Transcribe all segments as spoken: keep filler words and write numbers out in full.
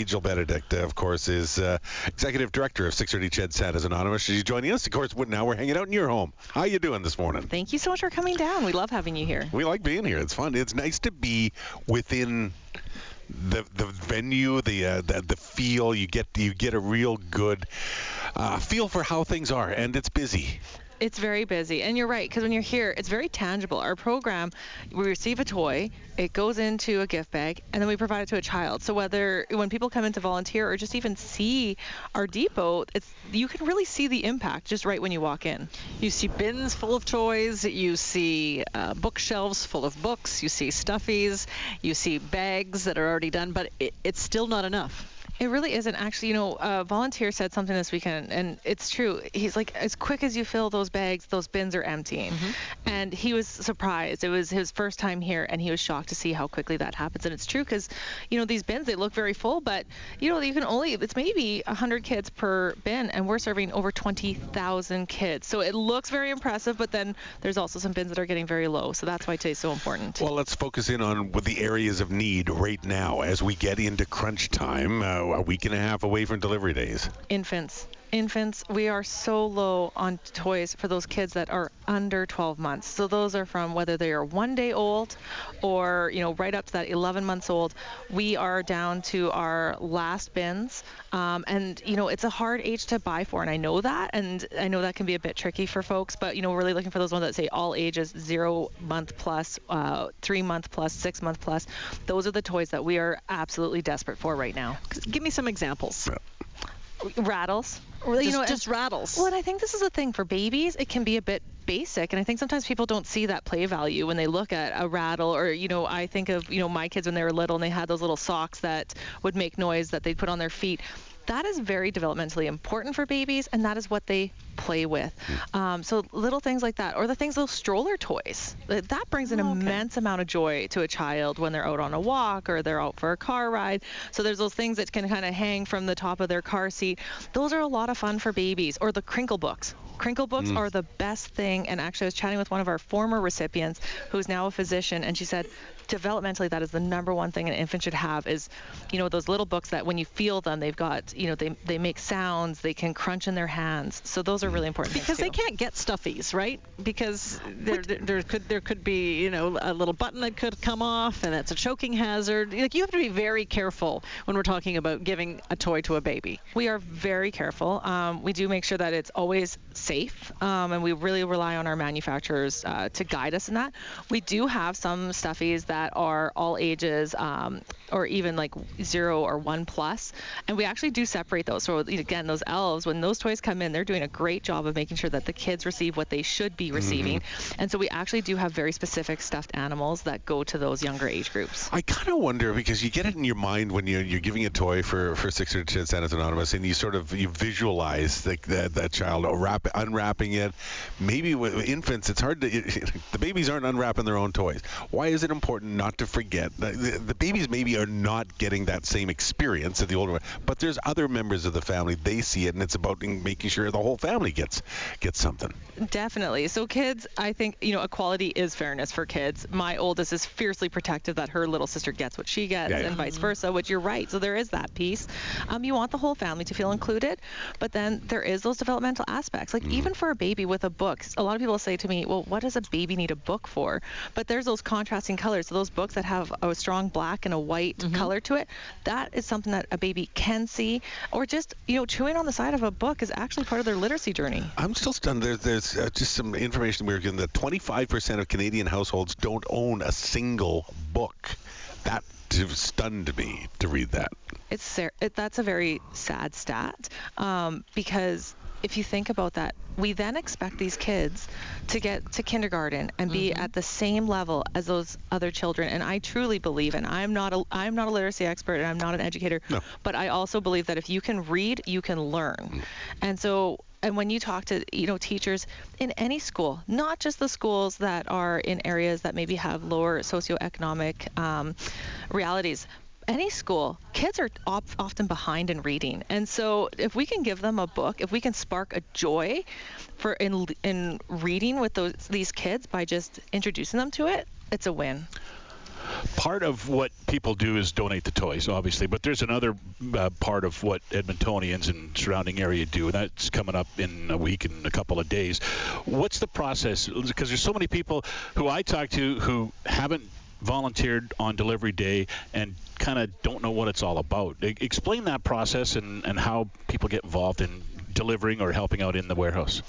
Angel Benedict, uh, of course, is uh, Executive Director of six thirty C H E D Santas Anonymous. She's joining us. Of course, now we're hanging out in your home. How you doing this morning? Thank you so much for coming down. We love having you here. We like being here. It's fun. It's nice to be within the the venue, the uh, the, the feel. You get you get a real good uh, feel for how things are, and it's busy. It's very busy, and you're right, because when you're here, it's very tangible. Our program, we receive a toy, it goes into a gift bag, and then we provide it to a child. So whether when people come in to volunteer or just even see our depot, it's you can really see the impact just right when you walk in. You see bins full of toys, you see uh, bookshelves full of books, you see stuffies, you see bags that are already done, but it, it's still not enough. It really isn't. Actually, you know, a volunteer said something this weekend, and it's true. He's like, as quick as you fill those bags, those bins are emptying. Mm-hmm. And he was surprised. It was his first time here, and he was shocked to see how quickly that happens. And it's true because, you know, these bins, they look very full, but, you know, you can only, it's maybe one hundred kids per bin, and we're serving over twenty thousand kids. So it looks very impressive, but then there's also some bins that are getting very low. So that's why today's so important. Well, let's focus in on the areas of need right now as we get into crunch time. Uh, a week and a half away from delivery days. Infants. Infants, we are so low on toys for those kids that are under twelve months. So those are from whether they are one day old or, you know, right up to that eleven months old. We are down to our last bins. Um, and, you know, it's a hard age to buy for. And I know that. And I know that can be a bit tricky for folks. But, you know, we're really looking for those ones that say all ages, zero month plus, uh, three month plus, six month plus. Those are the toys that we are absolutely desperate for right now. Give me some examples. Yeah. Rattles. Just, you know, just rattles. Well, and I think this is a thing for babies. It can be a bit basic, and I think sometimes people don't see that play value when they look at a rattle. Or, you know, I think of, you know, my kids when they were little and they had those little socks that would make noise that they'd put on their feet. That is very developmentally important for babies, and that is what they play with. Um, so little things like that, or the things, those stroller toys, that brings an oh, okay. immense amount of joy to a child when they're out on a walk or they're out for a car ride. So there's those things that can kind of hang from the top of their car seat. Those are a lot of fun for babies. Or the crinkle books. Crinkle books mm. are the best thing. And actually, I was chatting with one of our former recipients who's now a physician, and she said developmentally that is the number one thing an infant should have is, you know, those little books that when you feel them, they've got, you know, they they make sounds, they can crunch in their hands. So those are really important because they can't get stuffies, right? Because there, there there could there could be, you know, a little button that could come off, and that's a choking hazard. Like, you have to be very careful when we're talking about giving a toy to a baby. We are very careful. Um, we do make sure that it's always safe, um, and we really rely on our manufacturers uh, to guide us in that. We do have some stuffies that are all ages, um, or even like zero or one plus, and we actually do separate those. So again, those elves, when those toys come in, they're doing a great job of making sure that the kids receive what they should be receiving. Mm-hmm. And so we actually do have very specific stuffed animals that go to those younger age groups. I kind of wonder, because you get it in your mind when you're, you're giving a toy for, for six thirty C H E D Santas Anonymous, and you sort of you visualize the, the, that child wrap, unwrapping it. Maybe with infants, it's hard to, it, the babies aren't unwrapping their own toys. Why is it important not to forget? The, the, the babies maybe are not getting that same experience that the older one, but there's other members of the family, they see it, and it's about making sure the whole family gets gets something. Definitely. So kids, I think, you know, equality is fairness for kids. My oldest is fiercely protective that her little sister gets what she gets, yeah, yeah. and vice versa, which you're right. So there is that piece. Um, you want the whole family to feel included, but then there is those developmental aspects. Like mm. even for a baby with a book, a lot of people say to me, well, what does a baby need a book for? But there's those contrasting colors. So those books that have a strong black and a white mm-hmm. color to it, that is something that a baby can see. Or just, you know, chewing on the side of a book is actually part of their literacy journey. I'm still stunned. There, there's uh, just some information we were given that twenty-five percent of Canadian households don't own a single book. That stunned me to read that. It's ser- it, that's a very sad stat, um, because if you think about that, we then expect these kids to get to kindergarten and be mm-hmm. at the same level as those other children. And I truly believe, and I'm not a, I'm not a literacy expert and I'm not an educator, no. but I also believe that if you can read, you can learn. Mm. And so, and when you talk to, you know, teachers in any school, not just the schools that are in areas that maybe have lower socioeconomic um, realities, any school, kids are op- often behind in reading. And so if we can give them a book, if we can spark a joy for in in reading with those these kids by just introducing them to it, it's a win. part of what people do is donate the toys, obviously, but there's another uh, part of what Edmontonians and surrounding area do, and that's coming up in a week and a couple of days. What's the process? Because there's so many people who I talk to who haven't volunteered on delivery day and kind of don't know what it's all about. Explain that process and, and how people get involved in delivering or helping out in the warehouse.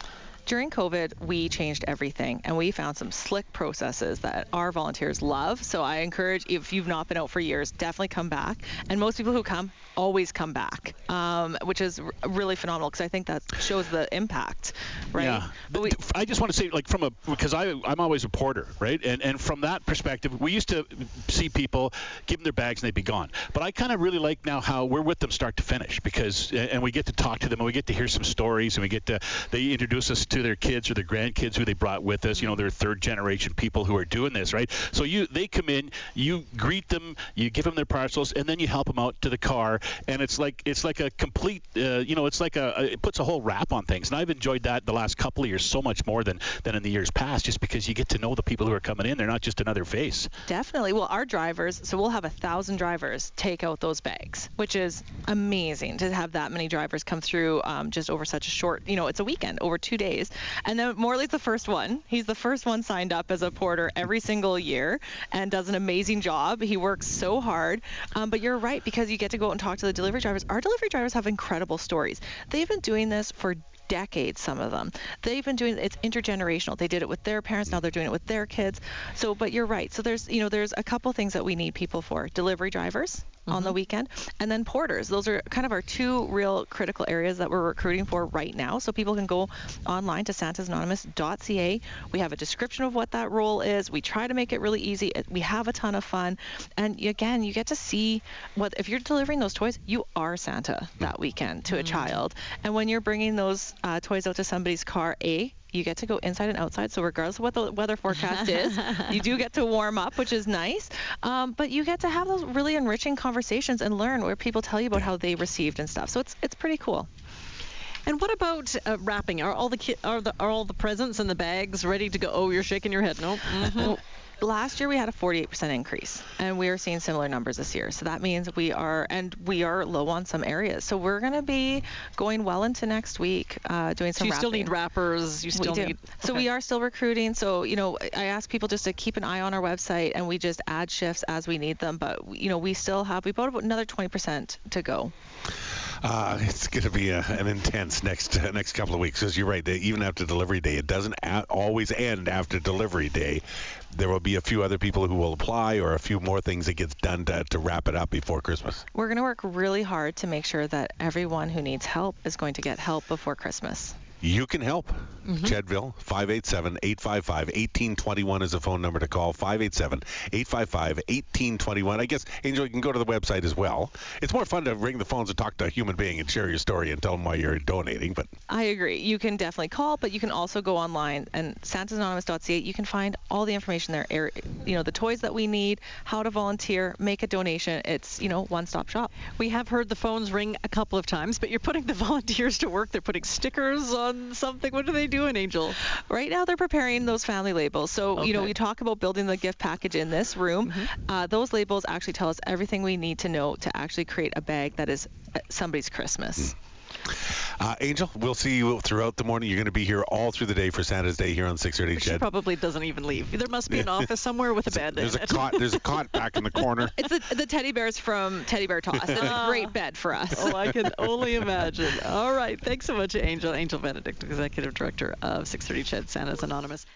During COVID, we changed everything, and we found some slick processes that our volunteers love. So I encourage, if you've not been out for years, definitely come back. And most people who come always come back, um, which is really phenomenal, because I think that shows the impact, right? Yeah. But we, I just want to say, like, from a, because I, I'm always a porter, right? And and from that perspective, we used to see people, give them their bags, and they'd be gone. But I kind of really like now how we're with them start to finish, because, and we get to talk to them, and we get to hear some stories, and we get to, they introduce us to their kids or their grandkids who they brought with us. You know, they're third generation people who are doing this, right? So you, they come in, you greet them, you give them their parcels, and then you help them out to the car. And it's like it's like a complete, uh, you know, it's like a, it puts a whole wrap on things. And I've enjoyed that the last couple of years so much more than, than in the years past, just because you get to know the people who are coming in. They're not just another face. Definitely. Well, our drivers, so we'll have a thousand drivers take out those bags, which is amazing to have that many drivers come through um, just over such a short, you know, it's a weekend, over two days. And then Morley's the first one. He's the first one signed up as a porter every single year and does an amazing job. He works so hard. Um, but you're right, because you get to go out and talk to the delivery drivers. Our delivery drivers have incredible stories. They've been doing this for decades, some of them. They've been doing, it's intergenerational. They did it with their parents, now they're doing it with their kids. So, but you're right. So there's, you know, there's a couple things that we need people for. Delivery drivers mm-hmm. on the weekend, and then porters. Those are kind of our two real critical areas that we're recruiting for right now. So people can go online to santas anonymous dot c a. We have a description of what that role is. We try to make it really easy. We have a ton of fun. And again, you get to see what, if you're delivering those toys, you are Santa that weekend to mm-hmm. a child. And when you're bringing those Uh, toys out to somebody's car, A, you get to go inside and outside. So regardless of what the weather forecast is, you do get to warm up, which is nice. Um, but you get to have those really enriching conversations and learn where people tell you about how they received and stuff. So it's it's pretty cool. And what about uh, wrapping? Are all the ki- are the are all the presents in the bags ready to go? Oh, you're shaking your head. Nope. Mm-hmm. Last year we had a forty-eight percent increase, and we are seeing similar numbers this year. So that means we are, and we are low on some areas. So we're going to be going well into next week, uh, doing some. So you wrapping. Still need wrappers. You still we do. need. So okay. We are still recruiting. So you know, I ask people just to keep an eye on our website, and we just add shifts as we need them. But you know, we still have we bought about another twenty percent to go. Uh, it's going to be a, an intense next uh, next couple of weeks. Because you're right, they, even after delivery day, it doesn't a- always end after delivery day. There will be a few other people who will apply, or a few more things that gets done to, to wrap it up before Christmas. We're going to work really hard to make sure that everyone who needs help is going to get help before Christmas. You can help. Mm-hmm. CHED-ville, five eight seven, eight five five, one eight two one is the phone number to call, five eight seven, eight five five, one eight two one. I guess, Angel, you can go to the website as well. It's more fun to ring the phones and talk to a human being and share your story and tell them why you're donating. But I agree. You can definitely call, but you can also go online, and santas anonymous dot c a, you can find all the information there, you know, the toys that we need, how to volunteer, make a donation. It's, you know, one-stop shop. We have heard the phones ring a couple of times, but you're putting the volunteers to work. They're putting stickers on. on something. What are they doing, Angel? Right now they're preparing those family labels. So, okay. You know, we talk about building the gift package in this room. Mm-hmm. Uh, those labels actually tell us everything we need to know to actually create a bag that is somebody's Christmas. Mm. Uh, Angel, we'll see you throughout the morning. You're going to be here all through the day for Santa's Day here on six thirty CHED. She probably doesn't even leave. There must be an office somewhere with a bed. There's a cot. There's a cot back in the corner. It's a, the teddy bears from Teddy Bear Toss. It's a great bed for us. Oh, I can only imagine. All right. Thanks so much, Angel. Angel Benedict, Executive Director of six thirty CHED Santa's Anonymous.